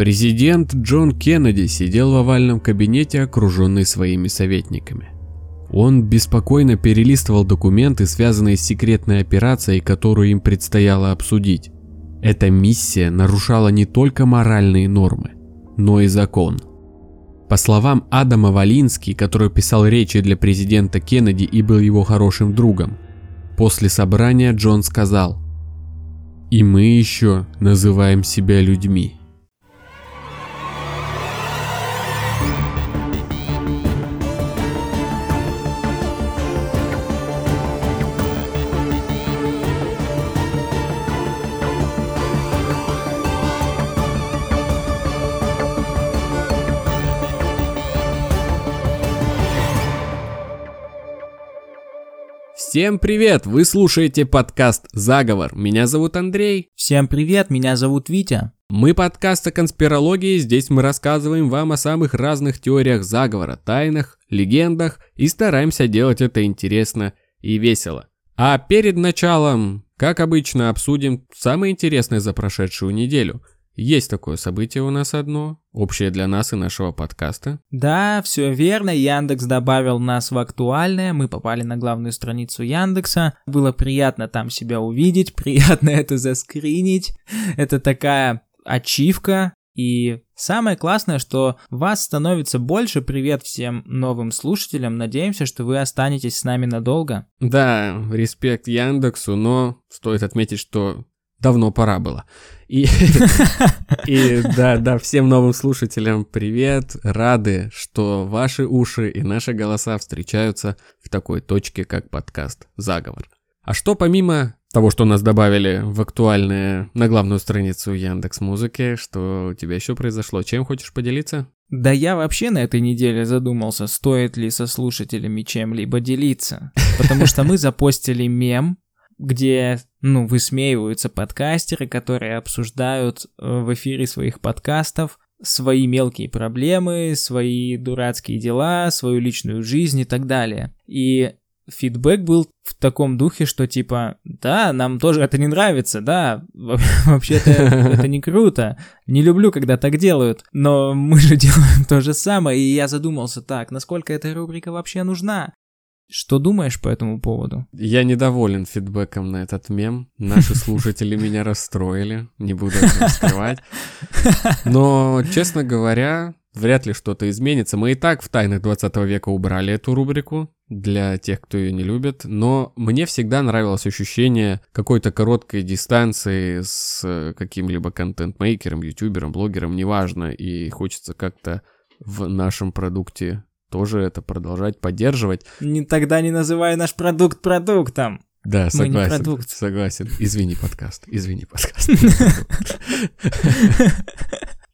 Президент Джон Кеннеди сидел в овальном кабинете, окруженный своими советниками. Он беспокойно перелистывал документы, связанные с секретной операцией, которую им предстояло обсудить. Эта миссия нарушала не только моральные нормы, но и закон. По словам Адама Валински, который писал речи для президента Кеннеди и был его хорошим другом, после собрания Джон сказал: «И мы еще называем себя людьми». Всем привет! Вы слушаете подкаст «Заговор». Меня зовут Андрей. Всем привет! Меня зовут Витя. Мы подкаст о конспирологии. Здесь мы рассказываем вам о самых разных теориях заговора, тайнах, легендах и стараемся делать это интересно и весело. А перед началом, как обычно, обсудим самое интересное за прошедшую неделю. Есть такое событие у нас одно, общее для нас и нашего подкаста. Да, все верно, Яндекс добавил нас в актуальное, мы попали на главную страницу Яндекса. Было приятно там себя увидеть, приятно это заскринить. Это такая ачивка. И самое классное, что вас становится больше. Привет всем новым слушателям. Надеемся, что вы останетесь с нами надолго. Да, респект Яндексу, но стоит отметить, что... давно пора было. И да, всем новым слушателям привет. Рады, что ваши уши и наши голоса встречаются в такой точке, как подкаст «Заговор». А что помимо того, что нас добавили в актуальное на главную страницу Яндекс.Музыки, что у тебя еще произошло? Чем хочешь поделиться? Да я вообще на этой неделе задумался, стоит ли со слушателями чем-либо делиться. Потому что мы запостили мем, где, высмеиваются подкастеры, которые обсуждают в эфире своих подкастов свои мелкие проблемы, свои дурацкие дела, свою личную жизнь и так далее. И фидбэк был в таком духе, что типа, да, нам тоже это не нравится, да, вообще-то это не круто, не люблю, когда так делают, но мы же делаем то же самое, и я задумался, так, насколько эта рубрика вообще нужна? Что думаешь по этому поводу? Я недоволен фидбэком на этот мем. Наши слушатели меня расстроили, не буду этого скрывать. Но, честно говоря, вряд ли что-то изменится. Мы и так в «Тайнах 20 века» убрали эту рубрику для тех, кто ее не любит. Но мне всегда нравилось ощущение какой-то короткой дистанции с каким-либо контент-мейкером, ютубером, блогером, неважно. И хочется как-то в нашем продукте... тоже это продолжать поддерживать. Тогда не называй наш продукт продуктом. Да, согласен. Мы не продукт. Согласен. Извини подкаст.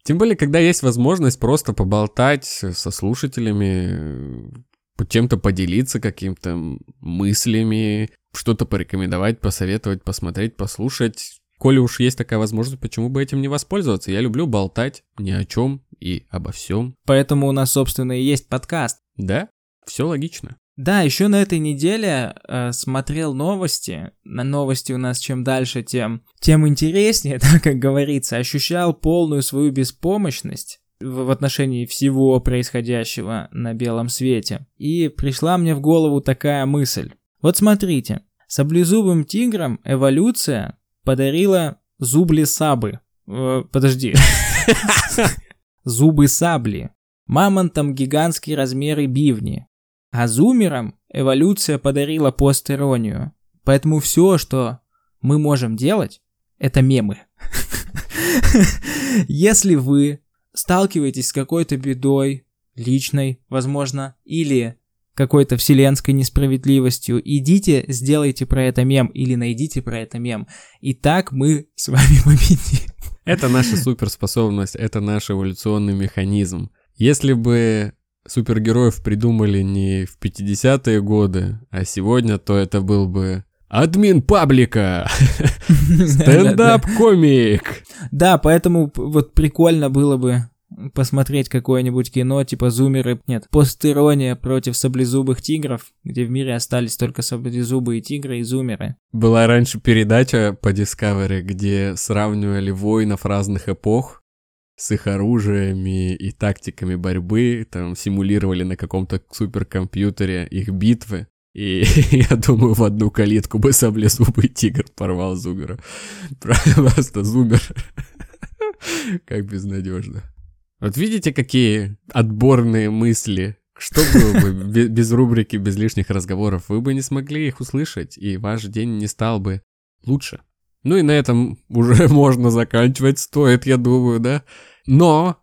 Тем более, когда есть возможность просто поболтать со слушателями, чем-то поделиться, какими-то мыслями, что-то порекомендовать, посоветовать, посмотреть, послушать. Коли уж есть такая возможность, почему бы этим не воспользоваться? Я люблю болтать ни о чем и обо всем. Поэтому у нас, собственно, и есть подкаст. Да, все логично. Да, еще на этой неделе смотрел новости. На новости у нас чем дальше, тем интереснее, так как говорится. Ощущал полную свою беспомощность в отношении всего происходящего на белом свете. И пришла мне в голову такая мысль. Вот смотрите, саблезубым тиграм эволюция... подарила зубли-сабы. Зубы-сабли. Мамонтам гигантские размеры бивни. А зумерам эволюция подарила постеронию. Поэтому все, что мы можем делать, это мемы. Если вы сталкиваетесь с какой-то бедой, личной, возможно, или... какой-то вселенской несправедливостью, идите, сделайте про это мем или найдите про это мем. И так мы с вами победим. Это наша суперспособность, это наш эволюционный механизм. Если бы супергероев придумали не в 50-е годы, а сегодня, то это был бы админ паблика, стендап-комик. Да, поэтому вот прикольно было бы посмотреть какое-нибудь кино, типа «Зумеры», нет, «Постерония против саблезубых тигров», где в мире остались только саблезубые тигры и зумеры. Была раньше передача по Discovery, где сравнивали воинов разных эпох, с их оружиями и тактиками борьбы, там симулировали на каком-то суперкомпьютере их битвы. И я думаю, в одну калитку бы саблезубый тигр порвал Зумера. Просто Зумер. Как безнадежно. Вот видите, какие отборные мысли. Что было бы без рубрики, без лишних разговоров? Вы бы не смогли их услышать, и ваш день не стал бы лучше. Ну и на этом уже можно заканчивать, стоит, я думаю, да? Но,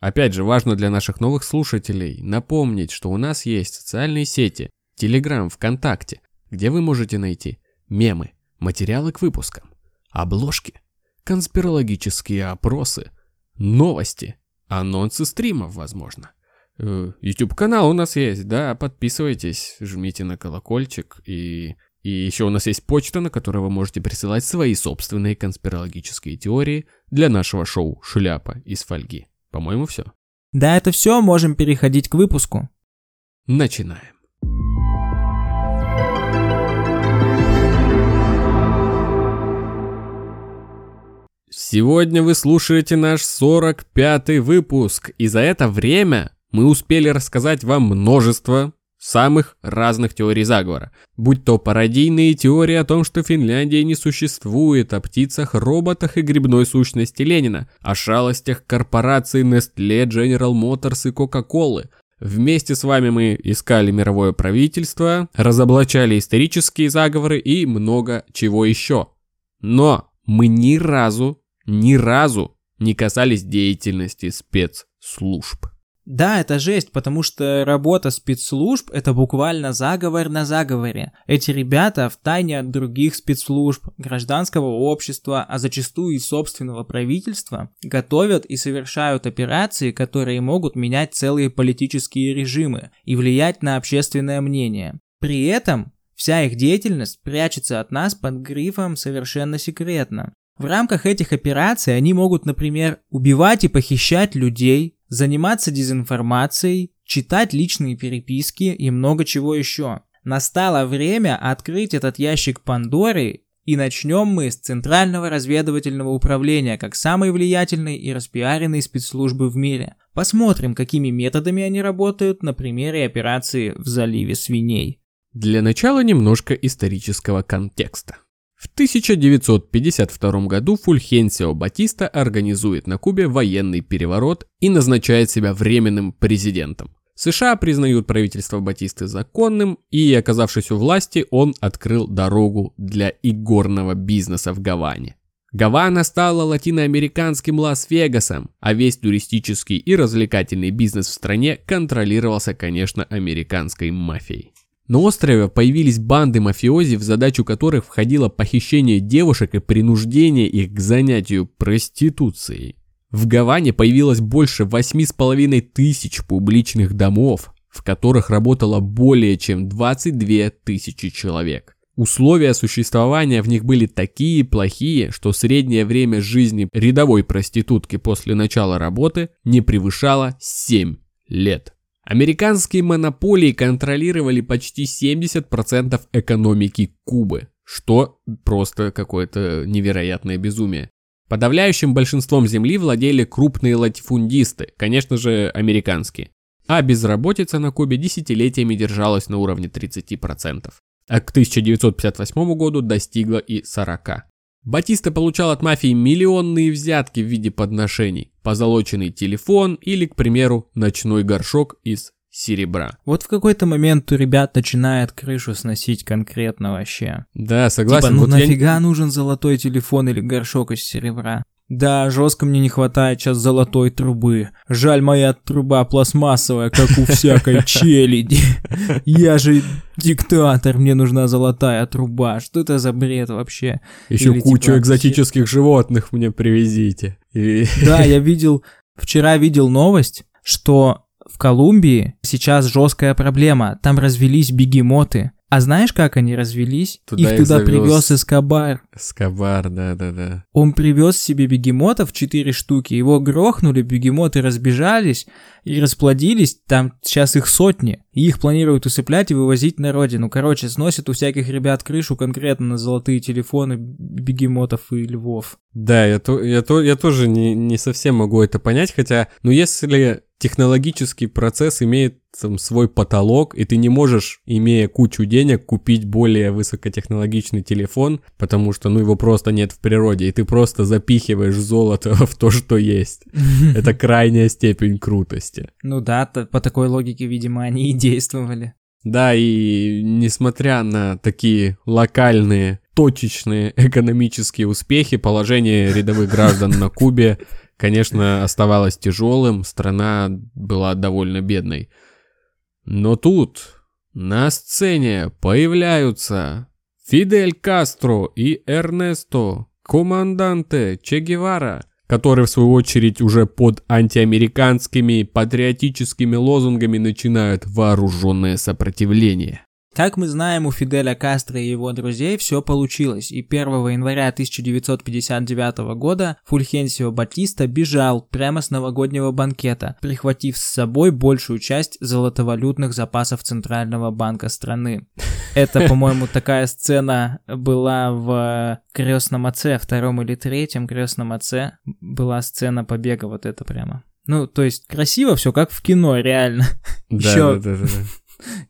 опять же, важно для наших новых слушателей напомнить, что у нас есть социальные сети, Телеграм, ВКонтакте, где вы можете найти мемы, материалы к выпускам, обложки, конспирологические опросы, новости, анонсы стримов, возможно. YouTube-канал у нас есть, да, подписывайтесь, жмите на колокольчик. И еще у нас есть почта, на которую вы можете присылать свои собственные конспирологические теории для нашего шоу «Шляпа из фольги». По-моему, все. Да, это все, можем переходить к выпуску. Начинаем. Сегодня вы слушаете наш 45-й выпуск, и за это время мы успели рассказать вам множество самых разных теорий заговора. Будь то пародийные теории о том, что Финляндия не существует, о птицах, роботах и грибной сущности Ленина, о шалостях корпораций Nestle, General Motors и Coca-Cola. Вместе с вами мы искали мировое правительство, разоблачали исторические заговоры и много чего еще. Но мы ни разу не касались деятельности спецслужб. Да, это жесть, потому что работа спецслужб — это буквально заговор на заговоре. Эти ребята втайне от других спецслужб, гражданского общества, а зачастую и собственного правительства, готовят и совершают операции, которые могут менять целые политические режимы и влиять на общественное мнение. При этом вся их деятельность прячется от нас под грифом «совершенно секретно». В рамках этих операций они могут, например, убивать и похищать людей, заниматься дезинформацией, читать личные переписки и много чего еще. Настало время открыть этот ящик Пандоры, и начнем мы с Центрального разведывательного управления, как самой влиятельной и распиаренной спецслужбы в мире. Посмотрим, какими методами они работают на примере операции в заливе свиней. Для начала немножко исторического контекста. В 1952 году Фульхенсио Батиста организует на Кубе военный переворот и назначает себя временным президентом. США признают правительство Батисты законным, и, оказавшись у власти, он открыл дорогу для игорного бизнеса в Гаване. Гавана стала латиноамериканским Лас-Вегасом, а весь туристический и развлекательный бизнес в стране контролировался, конечно, американской мафией. На острове появились банды мафиози, в задачу которых входило похищение девушек и принуждение их к занятию проституцией. В Гаване появилось больше 8500 публичных домов, в которых работало более чем 22 000 человек. Условия существования в них были такие плохие, что среднее время жизни рядовой проститутки после начала работы не превышало 7 лет. Американские монополии контролировали почти 70% экономики Кубы, что просто какое-то невероятное безумие. Подавляющим большинством земли владели крупные латифундисты, конечно же, американские. А безработица на Кубе десятилетиями держалась на уровне 30%, а к 1958 году достигла и 40%. Батиста получал от мафии миллионные взятки в виде подношений, позолоченный телефон или, к примеру, ночной горшок из серебра. Вот в какой-то момент у ребят начинает крышу сносить конкретно вообще. Да, согласен. Типа, нафига нужен золотой телефон или горшок из серебра? Да, жестко мне не хватает сейчас золотой трубы. Жаль, моя труба пластмассовая, как у всякой челяди. Я же диктатор, мне нужна золотая труба. Что это за бред вообще? Еще кучу экзотических животных мне привезите. Да, я вчера видел новость, что в Колумбии сейчас жесткая проблема. Там развелись бегемоты. А знаешь, как они развелись? Их туда привез Эскобар. Эскобар, да-да-да. Он привез себе бегемотов, 4 штуки, его грохнули, бегемоты разбежались и расплодились, там сейчас их сотни. И их планируют усыплять и вывозить на родину. Короче, сносят у всяких ребят крышу конкретно на золотые телефоны бегемотов и львов. Да, я тоже не совсем могу это понять, хотя, ну если... Технологический процесс имеет там свой потолок, и ты не можешь, имея кучу денег, купить более высокотехнологичный телефон, потому что, ну, его просто нет в природе, и ты просто запихиваешь золото в то, что есть. Это крайняя степень крутости. Ну да, по такой логике, видимо, они и действовали. Да, и несмотря на такие локальные, точечные экономические успехи, положение рядовых граждан на Кубе, конечно, оставалось тяжелым, страна была довольно бедной. Но тут на сцене появляются Фидель Кастро и Эрнесто Команданте Че Гевара, который, в свою очередь, уже под антиамериканскими патриотическими лозунгами начинает вооруженное сопротивление. Как мы знаем, у Фиделя Кастро и его друзей все получилось, и 1 января 1959 года Фульхенсио Батиста бежал прямо с новогоднего банкета, прихватив с собой большую часть золотовалютных запасов Центрального банка страны. Это, по-моему, такая сцена была в «Крестном отце», втором или третьем «Крестном отце» была сцена побега, вот это прямо. Ну, то есть красиво все, как в кино, реально. Да.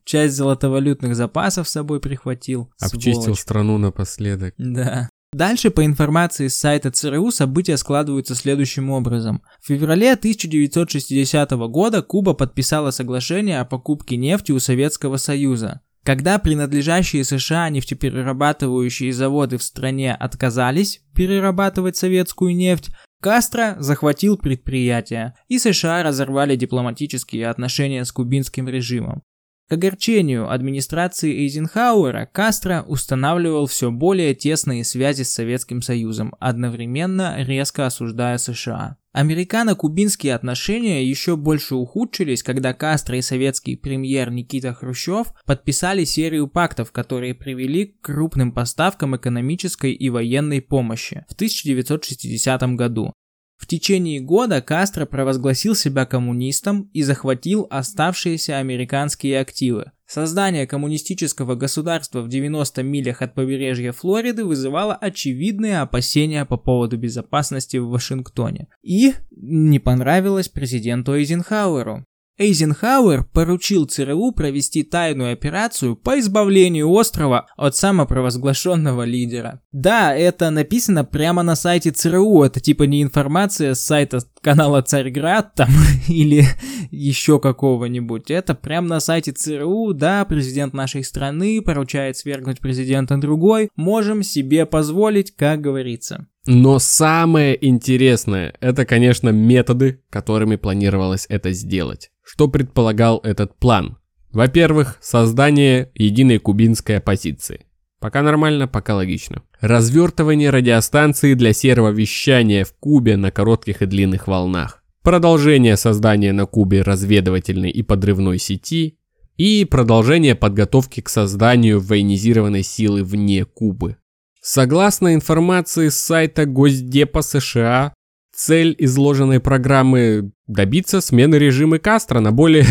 Часть золотовалютных запасов с собой прихватил. Обчистил страну напоследок. Да. Дальше, по информации с сайта ЦРУ, события складываются следующим образом. В феврале 1960 года Куба подписала соглашение о покупке нефти у Советского Союза. Когда принадлежащие США нефтеперерабатывающие заводы в стране отказались перерабатывать советскую нефть, Кастро захватил предприятие, и США разорвали дипломатические отношения с кубинским режимом. К огорчению администрации Эйзенхауэра Кастро устанавливал все более тесные связи с Советским Союзом, одновременно резко осуждая США. Американо-кубинские отношения еще больше ухудшились, когда Кастро и советский премьер Никита Хрущев подписали серию пактов, которые привели к крупным поставкам экономической и военной помощи в 1960 году. В течение года Кастро провозгласил себя коммунистом и захватил оставшиеся американские активы. Создание коммунистического государства в 90 милях от побережья Флориды вызывало очевидные опасения по поводу безопасности в Вашингтоне. И не понравилось президенту Эйзенхауэру. Эйзенхауэр поручил ЦРУ провести тайную операцию по избавлению острова от самопровозглашенного лидера. Да, это написано прямо на сайте ЦРУ, это типа не информация с сайта канала Царьград там или еще какого-нибудь, это прямо на сайте ЦРУ, да, президент нашей страны поручает свергнуть президента другой, можем себе позволить, как говорится. Но самое интересное, это, конечно, методы, которыми планировалось это сделать. Что предполагал этот план? Во-первых, создание единой кубинской оппозиции. Пока нормально, пока логично. Развертывание радиостанции для серого вещания в Кубе на коротких и длинных волнах. Продолжение создания на Кубе разведывательной и подрывной сети. И продолжение подготовки к созданию военизированной силы вне Кубы. Согласно информации с сайта Госдепа США, цель изложенной программы – добиться смены режима Кастро на более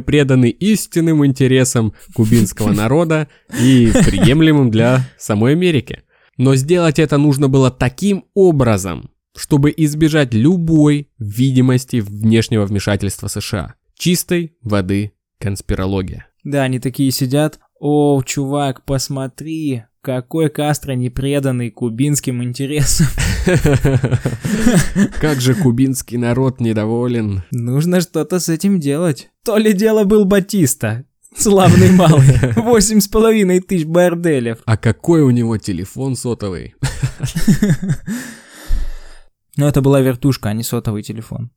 преданный истинным интересам кубинского народа и приемлемым для самой Америки. Но сделать это нужно было таким образом, чтобы избежать любой видимости внешнего вмешательства США. Чистой воды конспирология. Да, они такие сидят. «О, чувак, посмотри, какой Кастро непреданный кубинским интересам!» Как же кубинский народ недоволен. Нужно что-то с этим делать. То ли дело был Батиста, славный малый, 8500 борделев. А какой у него телефон сотовый? Но это была вертушка, а не сотовый телефон.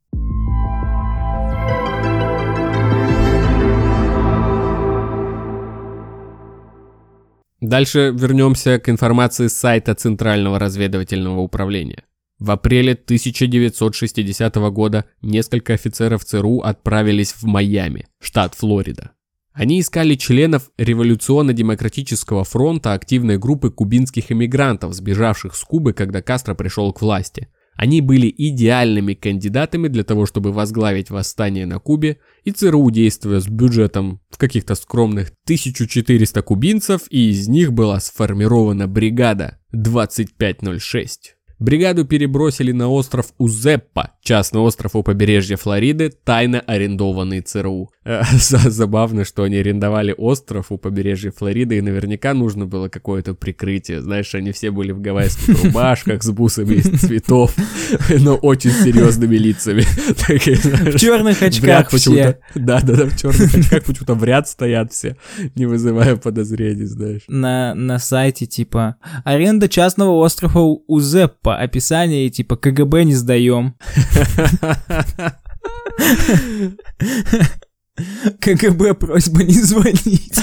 Дальше вернемся к информации с сайта Центрального разведывательного управления. В апреле 1960 года несколько офицеров ЦРУ отправились в Майами, штат Флорида. Они искали членов Революционно-демократического фронта, активной группы кубинских эмигрантов, сбежавших с Кубы, когда Кастро пришел к власти. Они были идеальными кандидатами для того, чтобы возглавить восстание на Кубе, и ЦРУ, действуя с бюджетом в каких-то скромных 1400 кубинцев, и из них была сформирована бригада 2506. Бригаду перебросили на остров Узеппа, частный остров у побережья Флориды, тайно арендованный ЦРУ. Забавно, что они арендовали остров у побережья Флориды, и наверняка нужно было какое-то прикрытие. Знаешь, они все были в гавайских рубашках с бусами из цветов, но очень серьезными лицами. В черных очках все. Да, в черных очках почему-то в ряд стоят все, не вызывая подозрений, знаешь. На сайте типа «Аренда частного острова Узеппа». По описанию типа КГБ не сдаем. КГБ просьба не звонить.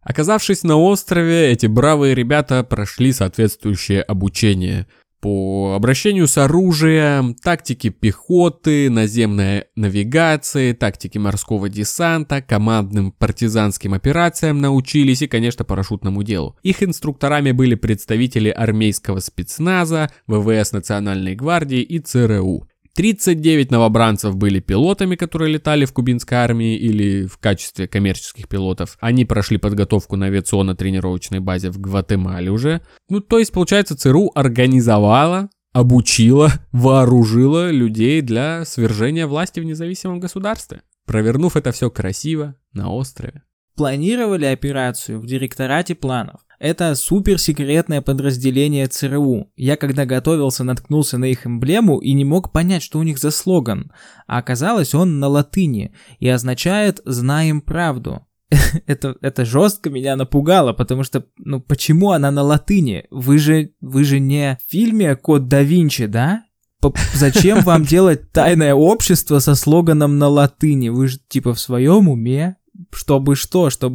Оказавшись на острове, эти бравые ребята прошли соответствующее обучение по обращению с оружием, тактике пехоты, наземной навигации, тактике морского десанта, командным партизанским операциям научились и, конечно, парашютному делу. Их инструкторами были представители армейского спецназа, ВВС Национальной гвардии и ЦРУ. 39 новобранцев были пилотами, которые летали в кубинской армии или в качестве коммерческих пилотов. Они прошли подготовку на авиационно-тренировочной базе в Гватемале уже. То есть, получается, ЦРУ организовала, обучила, вооружила людей для свержения власти в независимом государстве, провернув это все красиво на острове. Планировали операцию в Директорате планов. Это суперсекретное подразделение ЦРУ. Я когда готовился, наткнулся на их эмблему и не мог понять, что у них за слоган. А оказалось, он на латыни и означает «знаем правду». Это жестко меня напугало, потому что, почему она на латыни? Вы же не в фильме «Код да Винчи», да? Зачем вам делать тайное общество со слоганом на латыни? Вы же типа в своем уме? Чтобы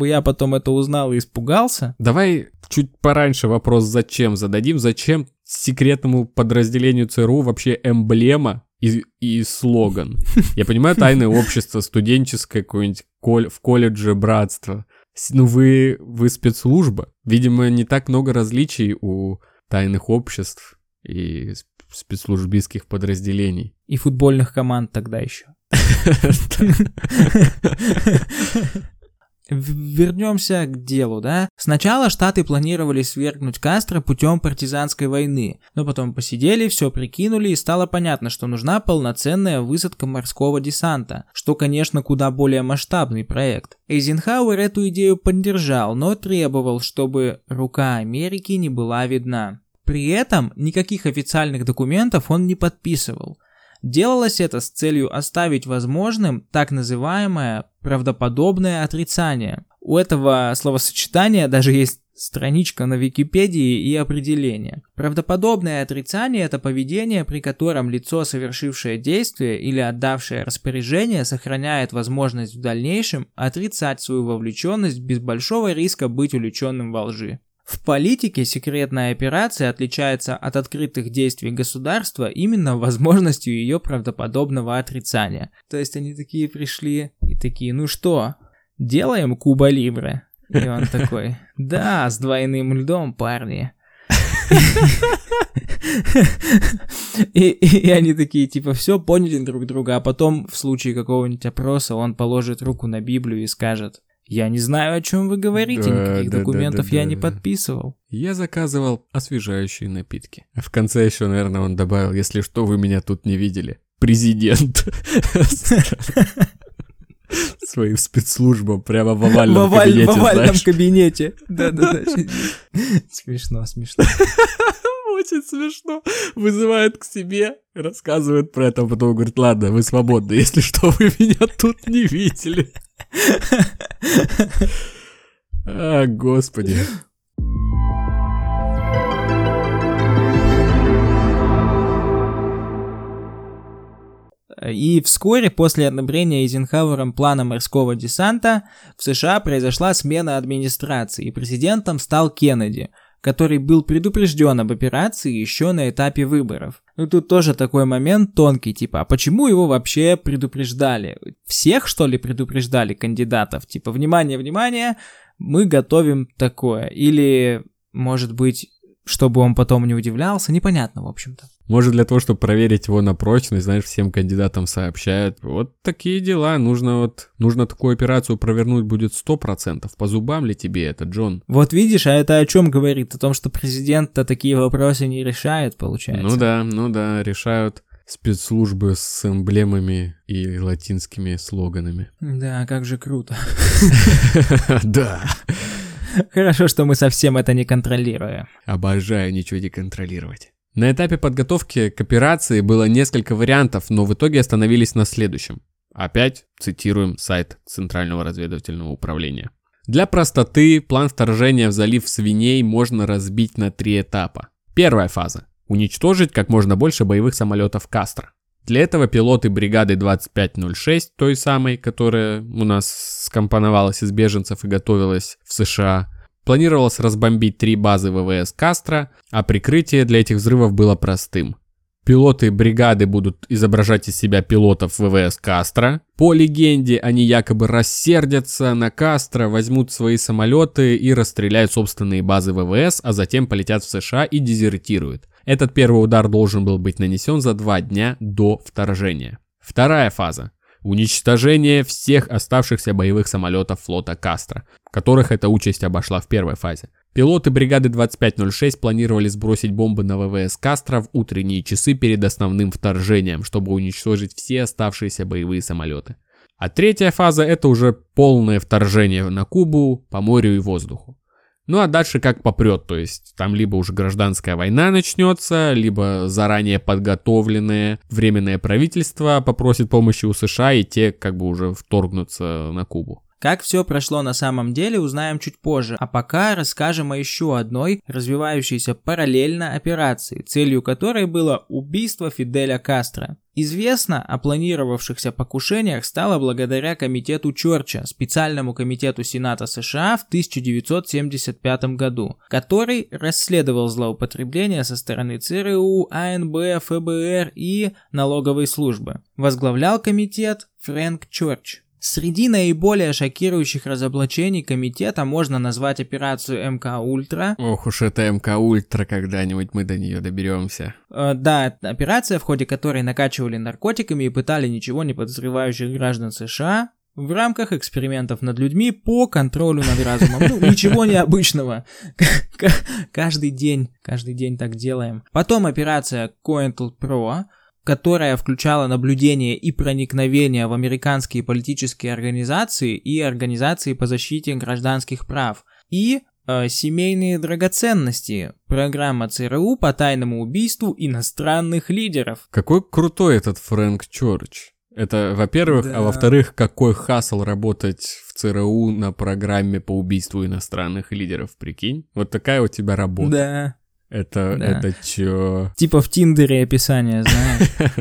я потом это узнал и испугался. Давай чуть пораньше вопрос «зачем» зададим. Зачем секретному подразделению ЦРУ вообще эмблема и слоган? Я понимаю, тайное общество, студенческое какое-нибудь в колледже братство. Вы спецслужба. Видимо, не так много различий у тайных обществ и спецслужбистских подразделений. И футбольных команд тогда еще. Вернемся к делу, да? Сначала Штаты планировали свергнуть Кастро путем партизанской войны, но потом посидели, все прикинули, и стало понятно, что нужна полноценная высадка морского десанта, что, конечно, куда более масштабный проект. Эйзенхауэр эту идею поддержал, но требовал, чтобы рука Америки не была видна. При этом никаких официальных документов он не подписывал. Делалось это с целью оставить возможным так называемое правдоподобное отрицание. У этого словосочетания даже есть страничка на Википедии и определение. Правдоподобное отрицание – это поведение, при котором лицо, совершившее действие или отдавшее распоряжение, сохраняет возможность в дальнейшем отрицать свою вовлеченность без большого риска быть увлеченным во лжи. В политике секретная операция отличается от открытых действий государства именно возможностью ее правдоподобного отрицания. То есть они такие пришли и такие: ну что, делаем Куба Либре? И он такой: да, с двойным льдом, парни. И они такие, типа, все, поняли друг друга, а потом в случае какого-нибудь опроса он положит руку на Библию и скажет: я не знаю, о чем вы говорите, никаких документов я не подписывал. Я заказывал освежающие напитки. А в конце еще, наверное, он добавил: если что, вы меня тут не видели. Президент. Своим спецслужбам прямо в овальном кабинете. В овальном кабинете. Да. Смешно. Очень смешно. Вызывает к себе, рассказывает про это, а потом говорит: ладно, вы свободны, если что, вы меня тут не видели. А, господи. И вскоре после одобрения Эйзенхауэром плана морского десанта в США произошла смена администрации, и президентом стал Кеннеди. который был предупрежден об операции еще на этапе выборов. Ну тут тоже такой момент тонкий, типа, а почему его вообще предупреждали? Всех, что ли, предупреждали кандидатов? Типа, внимание, внимание, мы готовим такое. Или, может быть, чтобы он потом не удивлялся, непонятно, в общем-то. Может, для того, чтобы проверить его на прочность, знаешь, всем кандидатам сообщают. Вот такие дела, нужно такую операцию провернуть будет 100%. По зубам ли тебе это, Джон? Вот видишь, а это о чем говорит? О том, что президент-то такие вопросы не решает, получается. Ну да, решают спецслужбы с эмблемами и латинскими слоганами. Да, как же круто. Да. Хорошо, что мы совсем это не контролируем. Обожаю ничего не контролировать. На этапе подготовки к операции было несколько вариантов, но в итоге остановились на следующем. Опять цитируем сайт Центрального разведывательного управления. Для простоты план вторжения в залив свиней можно разбить на 3 этапа. Первая фаза. Уничтожить как можно больше боевых самолетов Кастро. Для этого пилоты бригады 2506, той самой, которая у нас скомпоновалась из беженцев и готовилась в США, планировалось разбомбить 3 базы ВВС Кастро, а прикрытие для этих взрывов было простым. Пилоты бригады будут изображать из себя пилотов ВВС Кастро. По легенде, они якобы рассердятся на Кастро, возьмут свои самолеты и расстреляют собственные базы ВВС, а затем полетят в США и дезертируют. Этот первый удар должен был быть нанесен за 2 дня до вторжения. Вторая фаза. Уничтожение всех оставшихся боевых самолетов флота Кастро, которых эта участь обошла в первой фазе. Пилоты бригады 2506 планировали сбросить бомбы на ВВС Кастро в утренние часы перед основным вторжением, чтобы уничтожить все оставшиеся боевые самолеты. А третья фаза — это уже полное вторжение на Кубу по морю и воздуху. Ну а дальше как попрет, то есть там либо уже гражданская война начнется, либо заранее подготовленное временное правительство попросит помощи у США, и те как бы уже вторгнутся на Кубу. Как все прошло на самом деле, узнаем чуть позже, а пока расскажем о еще одной развивающейся параллельно операции, целью которой было убийство Фиделя Кастро. Известно о планировавшихся покушениях стало благодаря комитету Черча, специальному комитету Сената США в 1975 году, который расследовал злоупотребления со стороны ЦРУ, АНБ, ФБР и налоговой службы. Возглавлял комитет Фрэнк Черч. Среди наиболее шокирующих разоблачений комитета можно назвать операцию МК-Ультра. Ох уж это МК-Ультра, когда-нибудь мы до нее доберемся. Да, операция, в ходе которой накачивали наркотиками и пытали ничего не подозревающих граждан США в рамках экспериментов над людьми по контролю над разумом. Ну, ничего необычного. Каждый день так делаем. Потом операция Коинтлпро, которая включала наблюдение и проникновение в американские политические организации и организации по защите гражданских прав, и семейные драгоценности, программа ЦРУ по тайному убийству иностранных лидеров. Какой крутой этот Фрэнк Черч. Это, во-первых, да. А во-вторых, какой хасл работать в ЦРУ на программе по убийству иностранных лидеров, прикинь? Вот такая у тебя работа. Да. Это чё? Типа в Тиндере описание, знаешь?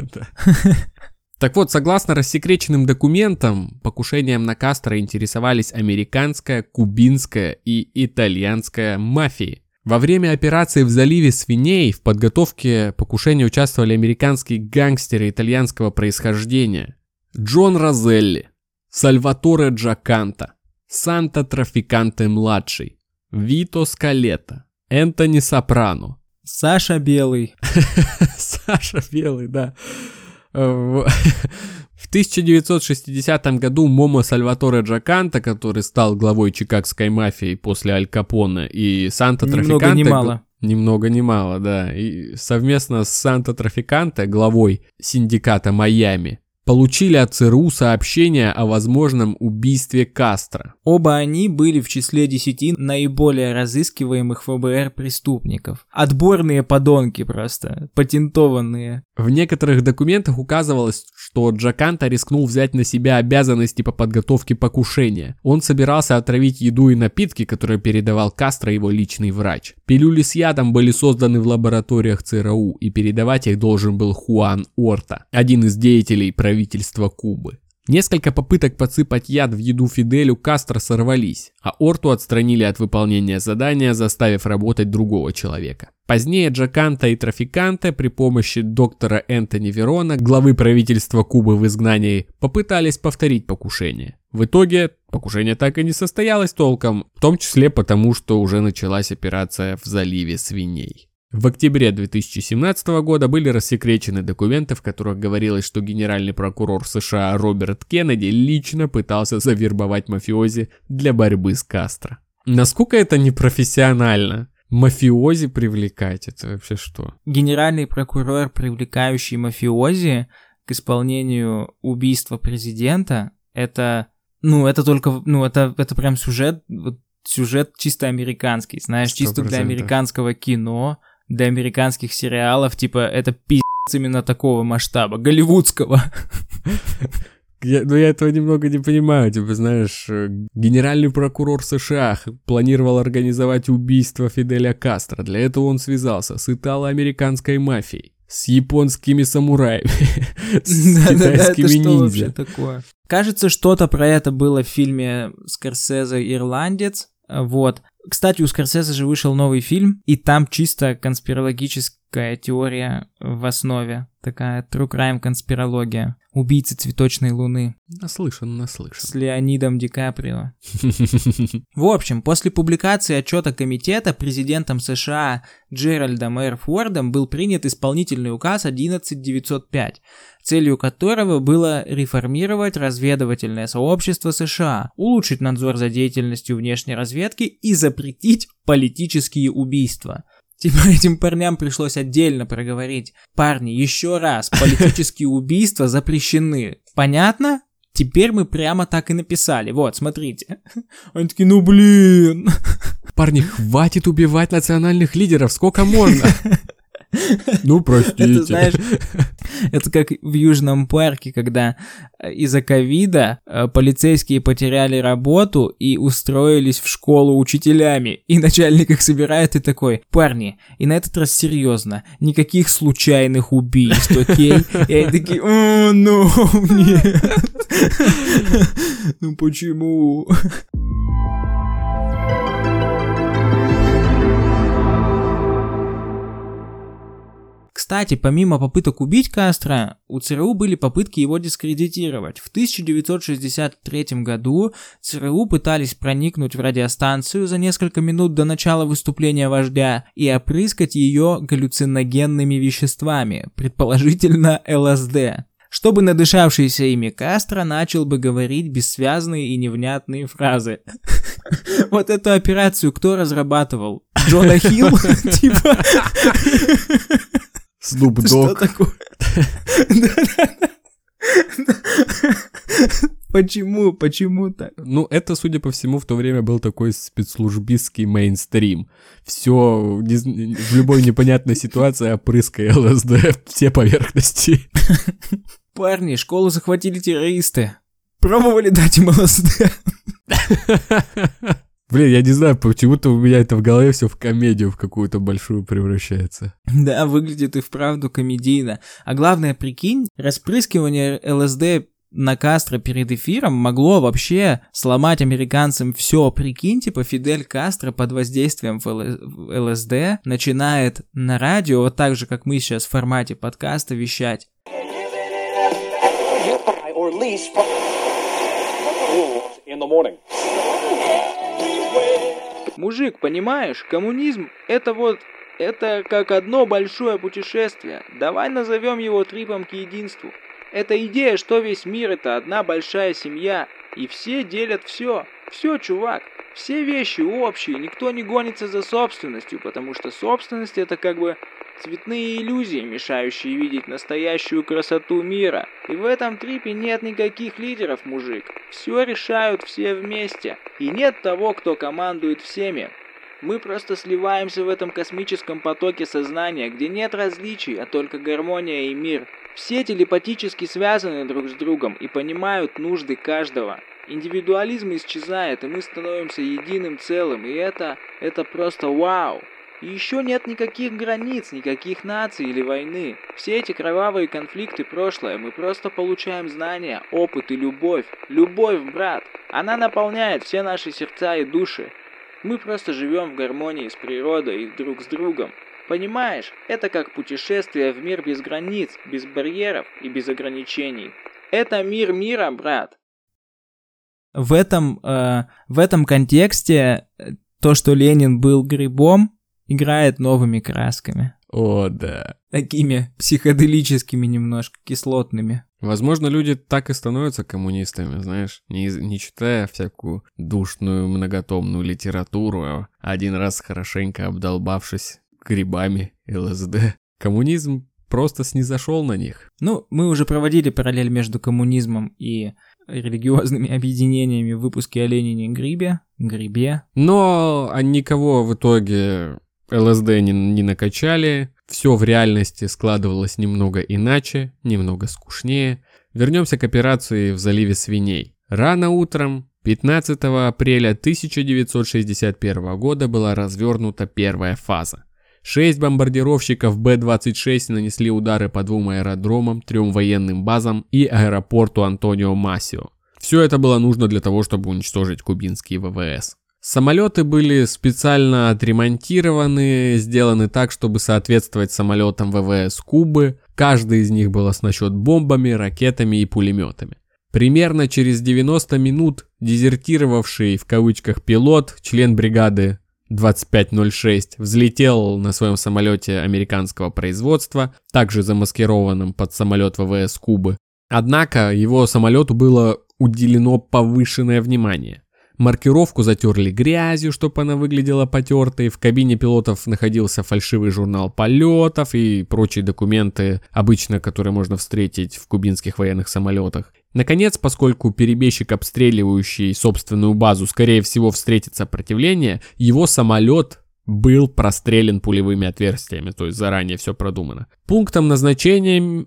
Так вот, согласно рассекреченным документам, покушением на Кастро интересовались американская, кубинская и итальянская мафии. Во время операции в заливе свиней в подготовке покушения участвовали американские гангстеры итальянского происхождения. Джон Розелли, Сальваторе Джаканто, Санта Трафиканте младший, Вито Скалетта, Энтони Сопрано. Саша Белый, да. В 1960 году Момо Сальваторе Джаканто, который стал главой чикагской мафии после Аль Капоне, и Санта Трафиканте... Ни много ни мало, да. И совместно с Санта Трафиканте, главой синдиката Майами, получили от ЦРУ сообщение о возможном убийстве Кастро. Оба они были в числе 10 наиболее разыскиваемых ФБР преступников. Отборные подонки просто, патентованные. В некоторых документах указывалось, что Джаканто рискнул взять на себя обязанности по подготовке покушения. Он собирался отравить еду и напитки, которые передавал Кастро его личный врач. Пилюли с ядом были созданы в лабораториях ЦРУ, и передавать их должен был Хуан Орта, один из деятелей правительства Кубы. Несколько попыток подсыпать яд в еду Фиделю Кастро сорвались, а Орту отстранили от выполнения задания, заставив работать другого человека. Позднее Джаканто и Трафиканте при помощи доктора Энтони Верона, главы правительства Кубы в изгнании, попытались повторить покушение. В итоге покушение так и не состоялось толком, в том числе потому, что уже началась операция в заливе свиней. В октябре 2017 года были рассекречены документы, в которых говорилось, что генеральный прокурор США Роберт Кеннеди лично пытался завербовать мафиози для борьбы с Кастро. Насколько это непрофессионально? Мафиози привлекать, это вообще что? Генеральный прокурор, привлекающий мафиози к исполнению убийства президента, это прям сюжет чисто американский, знаешь, 100%. Чисто для американского кино, для американских сериалов, типа, это пиздец именно такого масштаба, голливудского. Я этого немного не понимаю, типа, знаешь, генеральный прокурор США планировал организовать убийство Фиделя Кастро, для этого он связался с итало-американской мафией, с японскими самураями, с китайскими ниндзя. Кажется, что-то про это было в фильме Скорсезе «Ирландец». Вот. Кстати, у Скорсезе же вышел новый фильм, и там чисто конспирологическая теория в основе. Такая true crime конспирология. Убийцы цветочной луны. Наслышан. С Леонидом Ди Каприо. В общем, после публикации отчета комитета президентом США Джеральдом Эрфордом был принят исполнительный указ 11905, целью которого было реформировать разведывательное сообщество США, улучшить надзор за деятельностью внешней разведки и запретить политические убийства. Типа, этим парням пришлось отдельно проговорить. Парни, еще раз, политические убийства запрещены. Понятно? Теперь мы прямо так и написали. Вот, смотрите. Они такие, ну блин. Парни, хватит убивать национальных лидеров, сколько можно. Ну, простите. Это, знаешь, это как в Южном парке, когда из-за ковида полицейские потеряли работу и устроились в школу учителями. И начальник их собирает и такой: парни, и на этот раз серьезно, никаких случайных убийств, окей? И они такие: о, ну, нет. Ну, почему? Кстати, помимо попыток убить Кастро, у ЦРУ были попытки его дискредитировать. В 1963 году ЦРУ пытались проникнуть в радиостанцию за несколько минут до начала выступления вождя и опрыскать ее галлюциногенными веществами, предположительно ЛСД. Чтобы надышавшийся ими Кастро начал бы говорить бессвязные и невнятные фразы. Вот эту операцию кто разрабатывал? Джона Хилл? Типа... Что такое? Почему так? Ну, это, судя по всему, в то время был такой спецслужбистский мейнстрим. Все, в любой непонятной ситуации опрыскай ЛСД все поверхности. Парни, школу захватили террористы. Пробовали дать им ЛСД. Блин, я не знаю, почему-то у меня это в голове все в комедию в какую-то большую превращается. Да, выглядит и вправду комедийно. А главное, прикинь, распрыскивание ЛСД на Кастро перед эфиром могло вообще сломать американцам все. Прикинь, типа, Фидель Кастро под воздействием ЛСД начинает на радио, вот так же, как мы сейчас в формате подкаста, вещать. Мужик, понимаешь, коммунизм – это как одно большое путешествие. Давай назовем его трипом к единству. Это идея, что весь мир – это одна большая семья, и все делят все. Все, чувак, все вещи общие, никто не гонится за собственностью, потому что собственность – это как бы цветные иллюзии, мешающие видеть настоящую красоту мира. И в этом трипе нет никаких лидеров, мужик. Все решают все вместе. И нет того, кто командует всеми. Мы просто сливаемся в этом космическом потоке сознания, где нет различий, а только гармония и мир. Все телепатически связаны друг с другом и понимают нужды каждого. Индивидуализм исчезает, и мы становимся единым целым. И это просто вау. И еще нет никаких границ, никаких наций или войны. Все эти кровавые конфликты прошлое, мы просто получаем знания, опыт и любовь. Любовь, брат! Она наполняет все наши сердца и души. Мы просто живем в гармонии с природой и друг с другом. Понимаешь, это как путешествие в мир без границ, без барьеров и без ограничений. Это мир мира, брат. В этом контексте то, что Ленин был грибом, играет новыми красками. О, да. Такими психоделическими немножко, кислотными. Возможно, люди так и становятся коммунистами, знаешь, не читая всякую душную многотомную литературу, один раз хорошенько обдолбавшись грибами ЛСД. Коммунизм просто снизошел на них. Ну, мы уже проводили параллель между коммунизмом и религиозными объединениями в выпуске о Ленине Грибе. Но никого в итоге ЛСД не накачали. Все в реальности складывалось немного иначе, немного скучнее. Вернемся к операции в заливе свиней. Рано утром 15 апреля 1961 года была развернута первая фаза. 6 бомбардировщиков Б-26 нанесли удары по 2 аэродромам, 3 военным базам и аэропорту Антонио Масио. Все это было нужно для того, чтобы уничтожить кубинские ВВС. Самолеты были специально отремонтированы, сделаны так, чтобы соответствовать самолетам ВВС Кубы. Каждый из них был оснащен бомбами, ракетами и пулеметами. Примерно через 90 минут дезертировавший в кавычках пилот, член бригады 2506, взлетел на своем самолете американского производства, также замаскированном под самолет ВВС Кубы. Однако его самолету было уделено повышенное внимание. Маркировку затерли грязью, чтобы она выглядела потертой. В кабине пилотов находился фальшивый журнал полетов и прочие документы, обычно которые можно встретить в кубинских военных самолетах. Наконец, поскольку перебежчик, обстреливающий собственную базу, скорее всего, встретит сопротивление, его самолет был прострелен пулевыми отверстиями, то есть заранее все продумано. Пунктом назначения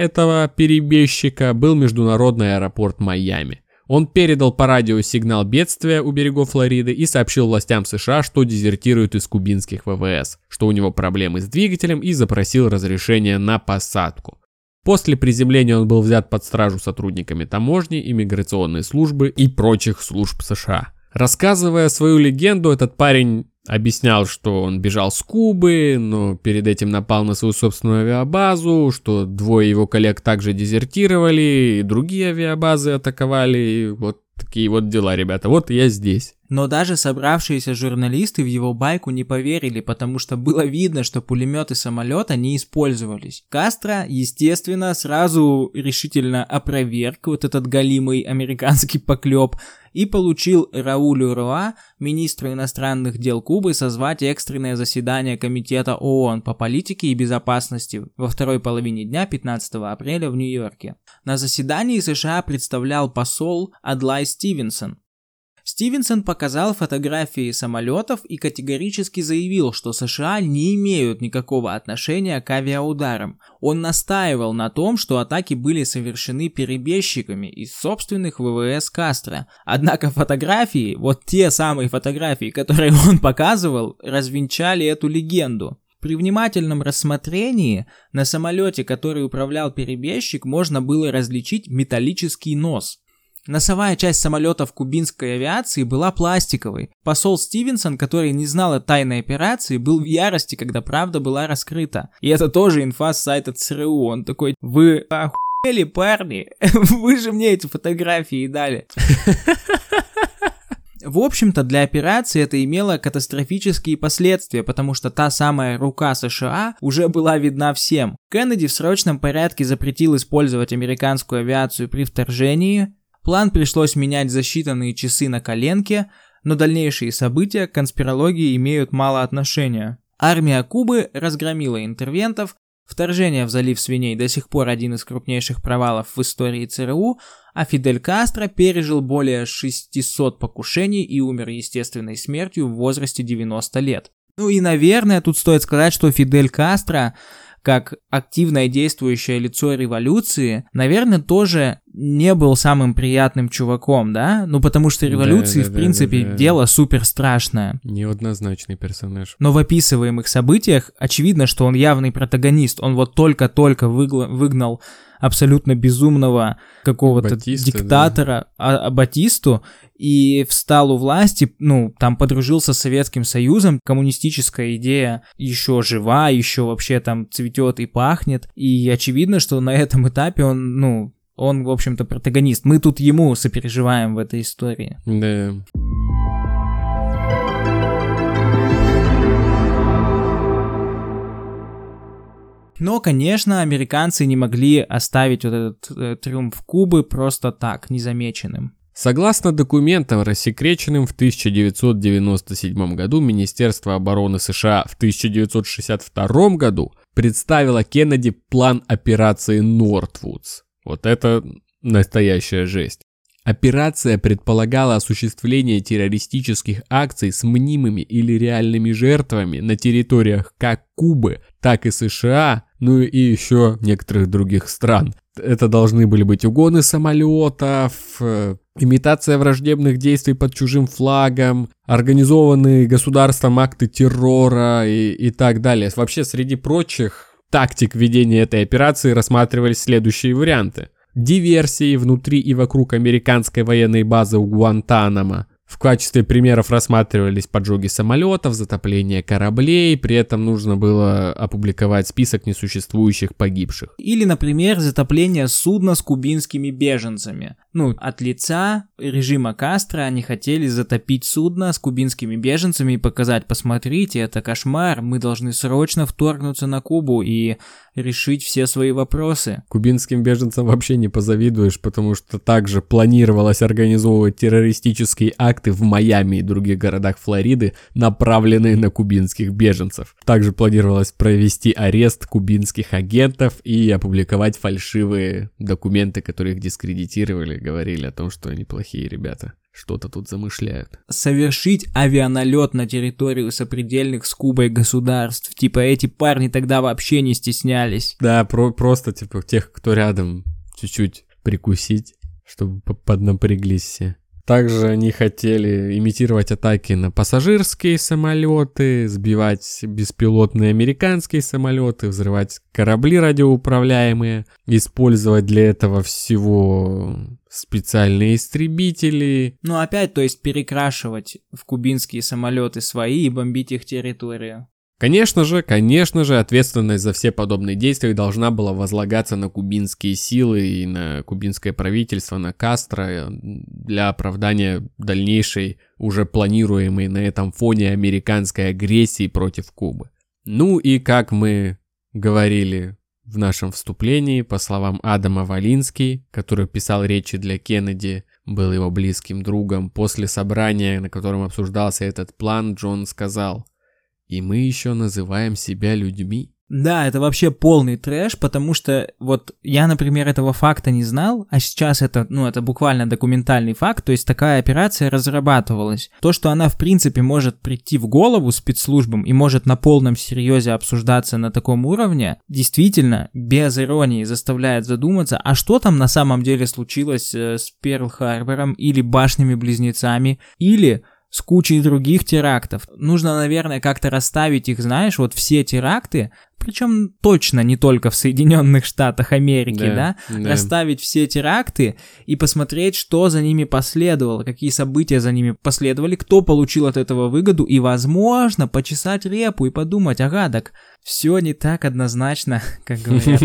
этого перебежчика был международный аэропорт Майами. Он передал по радио сигнал бедствия у берегов Флориды и сообщил властям США, что дезертирует из кубинских ВВС, что у него проблемы с двигателем, и запросил разрешение на посадку. После приземления он был взят под стражу сотрудниками таможни, иммиграционной службы и прочих служб США. Рассказывая свою легенду, этот парень объяснял, что он бежал с Кубы, но перед этим напал на свою собственную авиабазу, что 2 его коллег также дезертировали, и другие авиабазы атаковали, и вот такие вот дела, ребята, вот я здесь. Но даже собравшиеся журналисты в его байку не поверили, потому что было видно, что пулеметы самолета не использовались. Кастро, естественно, сразу решительно опроверг вот этот галимый американский поклеп и поручил Раулю Роа, министру иностранных дел Кубы, созвать экстренное заседание Комитета ООН по политике и безопасности во второй половине дня 15 апреля в Нью-Йорке. На заседании США представлял посол Адлай Стивенсон. Стивенсон показал фотографии самолетов и категорически заявил, что США не имеют никакого отношения к авиаударам. Он настаивал на том, что атаки были совершены перебежчиками из собственных ВВС Кастро. Однако фотографии, вот те самые фотографии, которые он показывал, развенчали эту легенду. При внимательном рассмотрении на самолете, который управлял перебежчик, можно было различить металлический нос. Носовая часть самолетов кубинской авиации была пластиковой. Посол Стивенсон, который не знал о тайной операции, был в ярости, когда правда была раскрыта. И это тоже инфа с сайта ЦРУ. Он такой: «Вы охуели, парни? Вы же мне эти фотографии дали». В общем-то, для операции это имело катастрофические последствия, потому что та самая рука США уже была видна всем. Кеннеди в срочном порядке запретил использовать американскую авиацию при вторжении. План пришлось менять за считанные часы на коленке, но дальнейшие события к конспирологии имеют мало отношения. Армия Кубы разгромила интервентов, вторжение в залив свиней до сих пор один из крупнейших провалов в истории ЦРУ, а Фидель Кастро пережил более 600 покушений и умер естественной смертью в возрасте 90 лет. Ну и, наверное, тут стоит сказать, что Фидель Кастро, как активное действующее лицо революции, наверное, тоже не был самым приятным чуваком, да? Ну, потому что революции, да, да, в принципе, да, да, да, дело супер страшное. Неоднозначный персонаж. Но в описываемых событиях очевидно, что он явный протагонист. Он вот только-только выгнал абсолютно безумного какого-то Батиста, диктатора, да? Батисту, и встал у власти, ну, там подружился с Советским Союзом, коммунистическая идея еще жива, еще вообще там цветет и пахнет, и очевидно, что на этом этапе он, ну, он, в общем-то, протагонист. Мы тут ему сопереживаем в этой истории. Да. Но, конечно, американцы не могли оставить вот этот триумф Кубы просто так, незамеченным. Согласно документам, рассекреченным в 1997 году, Министерство обороны США в 1962 году представило Кеннеди план операции «Нортвудс». Вот это настоящая жесть. Операция предполагала осуществление террористических акций с мнимыми или реальными жертвами на территориях как Кубы, так и США, ну и еще некоторых других стран. Это должны были быть угоны самолетов, имитация враждебных действий под чужим флагом, организованные государством акты террора и так далее. Вообще, среди прочих тактик ведения этой операции рассматривались следующие варианты. Диверсии внутри и вокруг американской военной базы у Гуантанамо. В качестве примеров рассматривались поджоги самолетов, затопление кораблей, при этом нужно было опубликовать список несуществующих погибших. Или, например, затопление судна с кубинскими беженцами. Ну, от лица режима Кастро они хотели затопить судно с кубинскими беженцами и показать: посмотрите, это кошмар, мы должны срочно вторгнуться на Кубу и решить все свои вопросы. Кубинским беженцам вообще не позавидуешь, потому что также планировалось организовывать террористические акты в Майами и других городах Флориды, направленные на кубинских беженцев. Также планировалось провести арест кубинских агентов и опубликовать фальшивые документы, которые их дискредитировали, говорили о том, что они плохие ребята. Что-то тут замышляют. Совершить авианалет на территорию сопредельных с Кубой государств. Типа, эти парни тогда вообще не стеснялись. Да, просто типа тех, кто рядом, чуть-чуть прикусить, чтобы поднапряглись все. Также они хотели имитировать атаки на пассажирские самолеты, сбивать беспилотные американские самолеты, взрывать корабли радиоуправляемые, использовать для этого всего специальные истребители. Ну опять, то есть перекрашивать в кубинские самолеты свои и бомбить их территорию. Конечно же, ответственность за все подобные действия должна была возлагаться на кубинские силы и на кубинское правительство, на Кастро, для оправдания дальнейшей, уже планируемой на этом фоне американской агрессии против Кубы. Ну и как мы говорили в нашем вступлении, по словам Адама Валински, который писал речи для Кеннеди, был его близким другом, после собрания, на котором обсуждался этот план, Джон сказал: «И мы еще называем себя людьми». Да, это вообще полный трэш, потому что вот я, например, этого факта не знал, а сейчас это, ну, это буквально документальный факт, то есть такая операция разрабатывалась. То, что она, в принципе, может прийти в голову спецслужбам и может на полном серьезе обсуждаться на таком уровне, действительно, без иронии заставляет задуматься, а что там на самом деле случилось с Перл-Харбором или башнями-близнецами, или с кучей других терактов. Нужно, наверное, как-то расставить их, знаешь, вот все теракты, причем точно не только в Соединенных Штатах Америки, да? Расставить все теракты и посмотреть, что за ними последовало, какие события за ними последовали, кто получил от этого выгоду, и, возможно, почесать репу и подумать: ага, так все не так однозначно, как говорят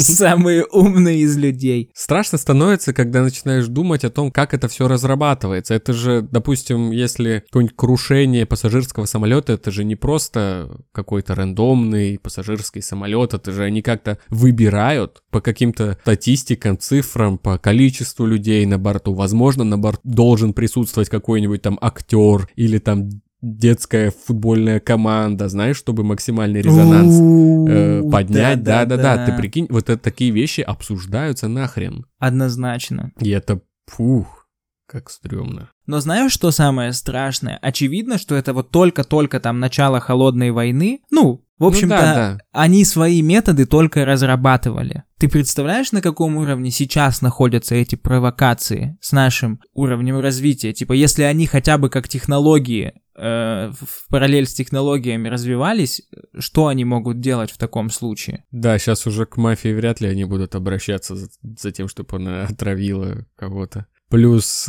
самые умные из людей. Страшно становится, когда начинаешь думать о том, как это все разрабатывается. Это же, допустим, если какое-нибудь крушение пассажирского самолета, это же не просто какой-то рандомный пассажирский самолет, это же они как-то выбирают по каким-то статистикам, цифрам, по количеству людей на борту. Возможно, на борту должен присутствовать какой-нибудь там актер или там детская футбольная команда, знаешь, чтобы максимальный резонанс поднять. Да-да-да, ты прикинь, вот это, такие вещи обсуждаются нахрен. Однозначно. И это, фух, как стрёмно. Но знаешь, что самое страшное? Очевидно, что это вот только-только там начало холодной войны, ну, В общем-то, они свои методы только разрабатывали. Ты представляешь, на каком уровне сейчас находятся эти провокации с нашим уровнем развития? Типа, если они хотя бы как технологии, в параллель с технологиями развивались, что они могут делать в таком случае? Да, сейчас уже к мафии вряд ли они будут обращаться за тем, чтобы она отравила кого-то. Плюс,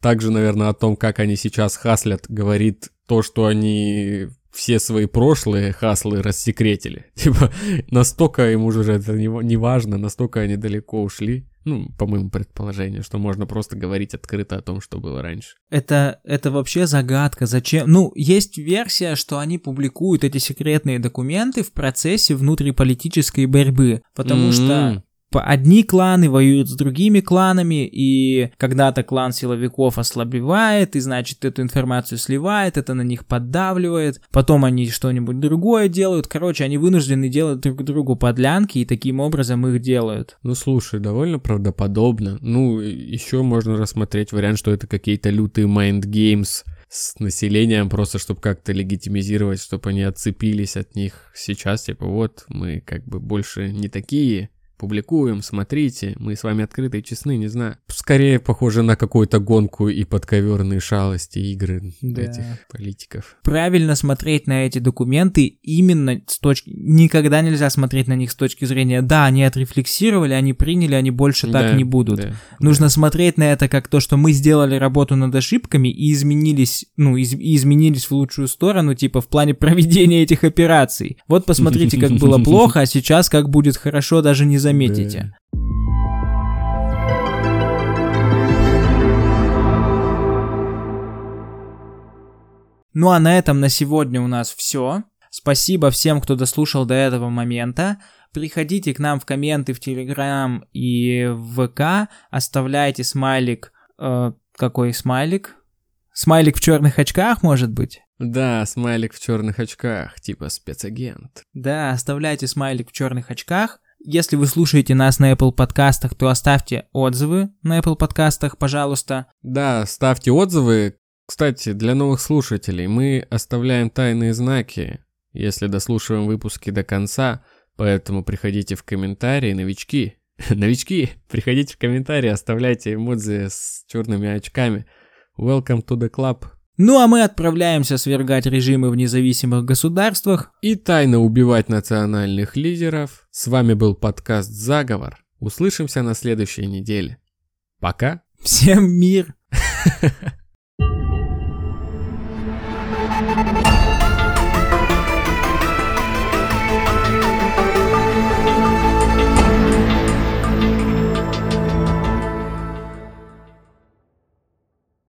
также, наверное, о том, как они сейчас хаслят, говорит то, что они... все свои прошлые хаслы рассекретили. Типа, настолько им уже это не важно, настолько они далеко ушли. Ну, по моему предположению, что можно просто говорить открыто о том, что было раньше. Это вообще загадка. Зачем? Ну, есть версия, что они публикуют эти секретные документы в процессе внутриполитической борьбы. Потому что... одни кланы воюют с другими кланами, и когда-то клан силовиков ослабевает, и, значит, эту информацию сливает, это на них поддавливает, потом они что-нибудь другое делают. Короче, они вынуждены делать друг другу подлянки, и таким образом их делают. Ну, слушай, довольно правдоподобно. Ну, еще можно рассмотреть вариант, что это какие-то лютые майндгеймс с населением, просто чтобы как-то легитимизировать, чтобы они отцепились от них сейчас, типа, вот, мы как бы больше не такие... публикуем, смотрите, мы с вами открыты и честны, не знаю. Скорее похоже на какую-то гонку и подковерные шалости, игры этих политиков. Правильно смотреть на эти документы именно с точки... Никогда нельзя смотреть на них с точки зрения, да, они отрефлексировали, они приняли, они больше так не будут. Да, нужно смотреть на это как то, что мы сделали работу над ошибками и изменились, ну, изменились в лучшую сторону, типа в плане проведения этих операций. Вот посмотрите, как было плохо, а сейчас как будет хорошо, даже не заметите. Да. Ну а на этом на сегодня у нас все. Спасибо всем, кто дослушал до этого момента. Приходите к нам в комменты в Телеграм и в ВК. Оставляйте смайлик. Какой смайлик? Смайлик в черных очках, может быть? Да, смайлик в черных очках, типа спецагент. Да, оставляйте смайлик в черных очках. Если вы слушаете нас на Apple подкастах, то оставьте отзывы на Apple подкастах, пожалуйста. Да, ставьте отзывы. Кстати, для новых слушателей мы оставляем тайные знаки, если дослушиваем выпуски до конца, поэтому приходите в комментарии, новички. Новички, приходите в комментарии, оставляйте эмодзи с черными очками. Welcome to the club. Ну а мы отправляемся свергать режимы в независимых государствах и тайно убивать национальных лидеров. С вами был подкаст «Заговор». Услышимся на следующей неделе. Пока. Всем мир.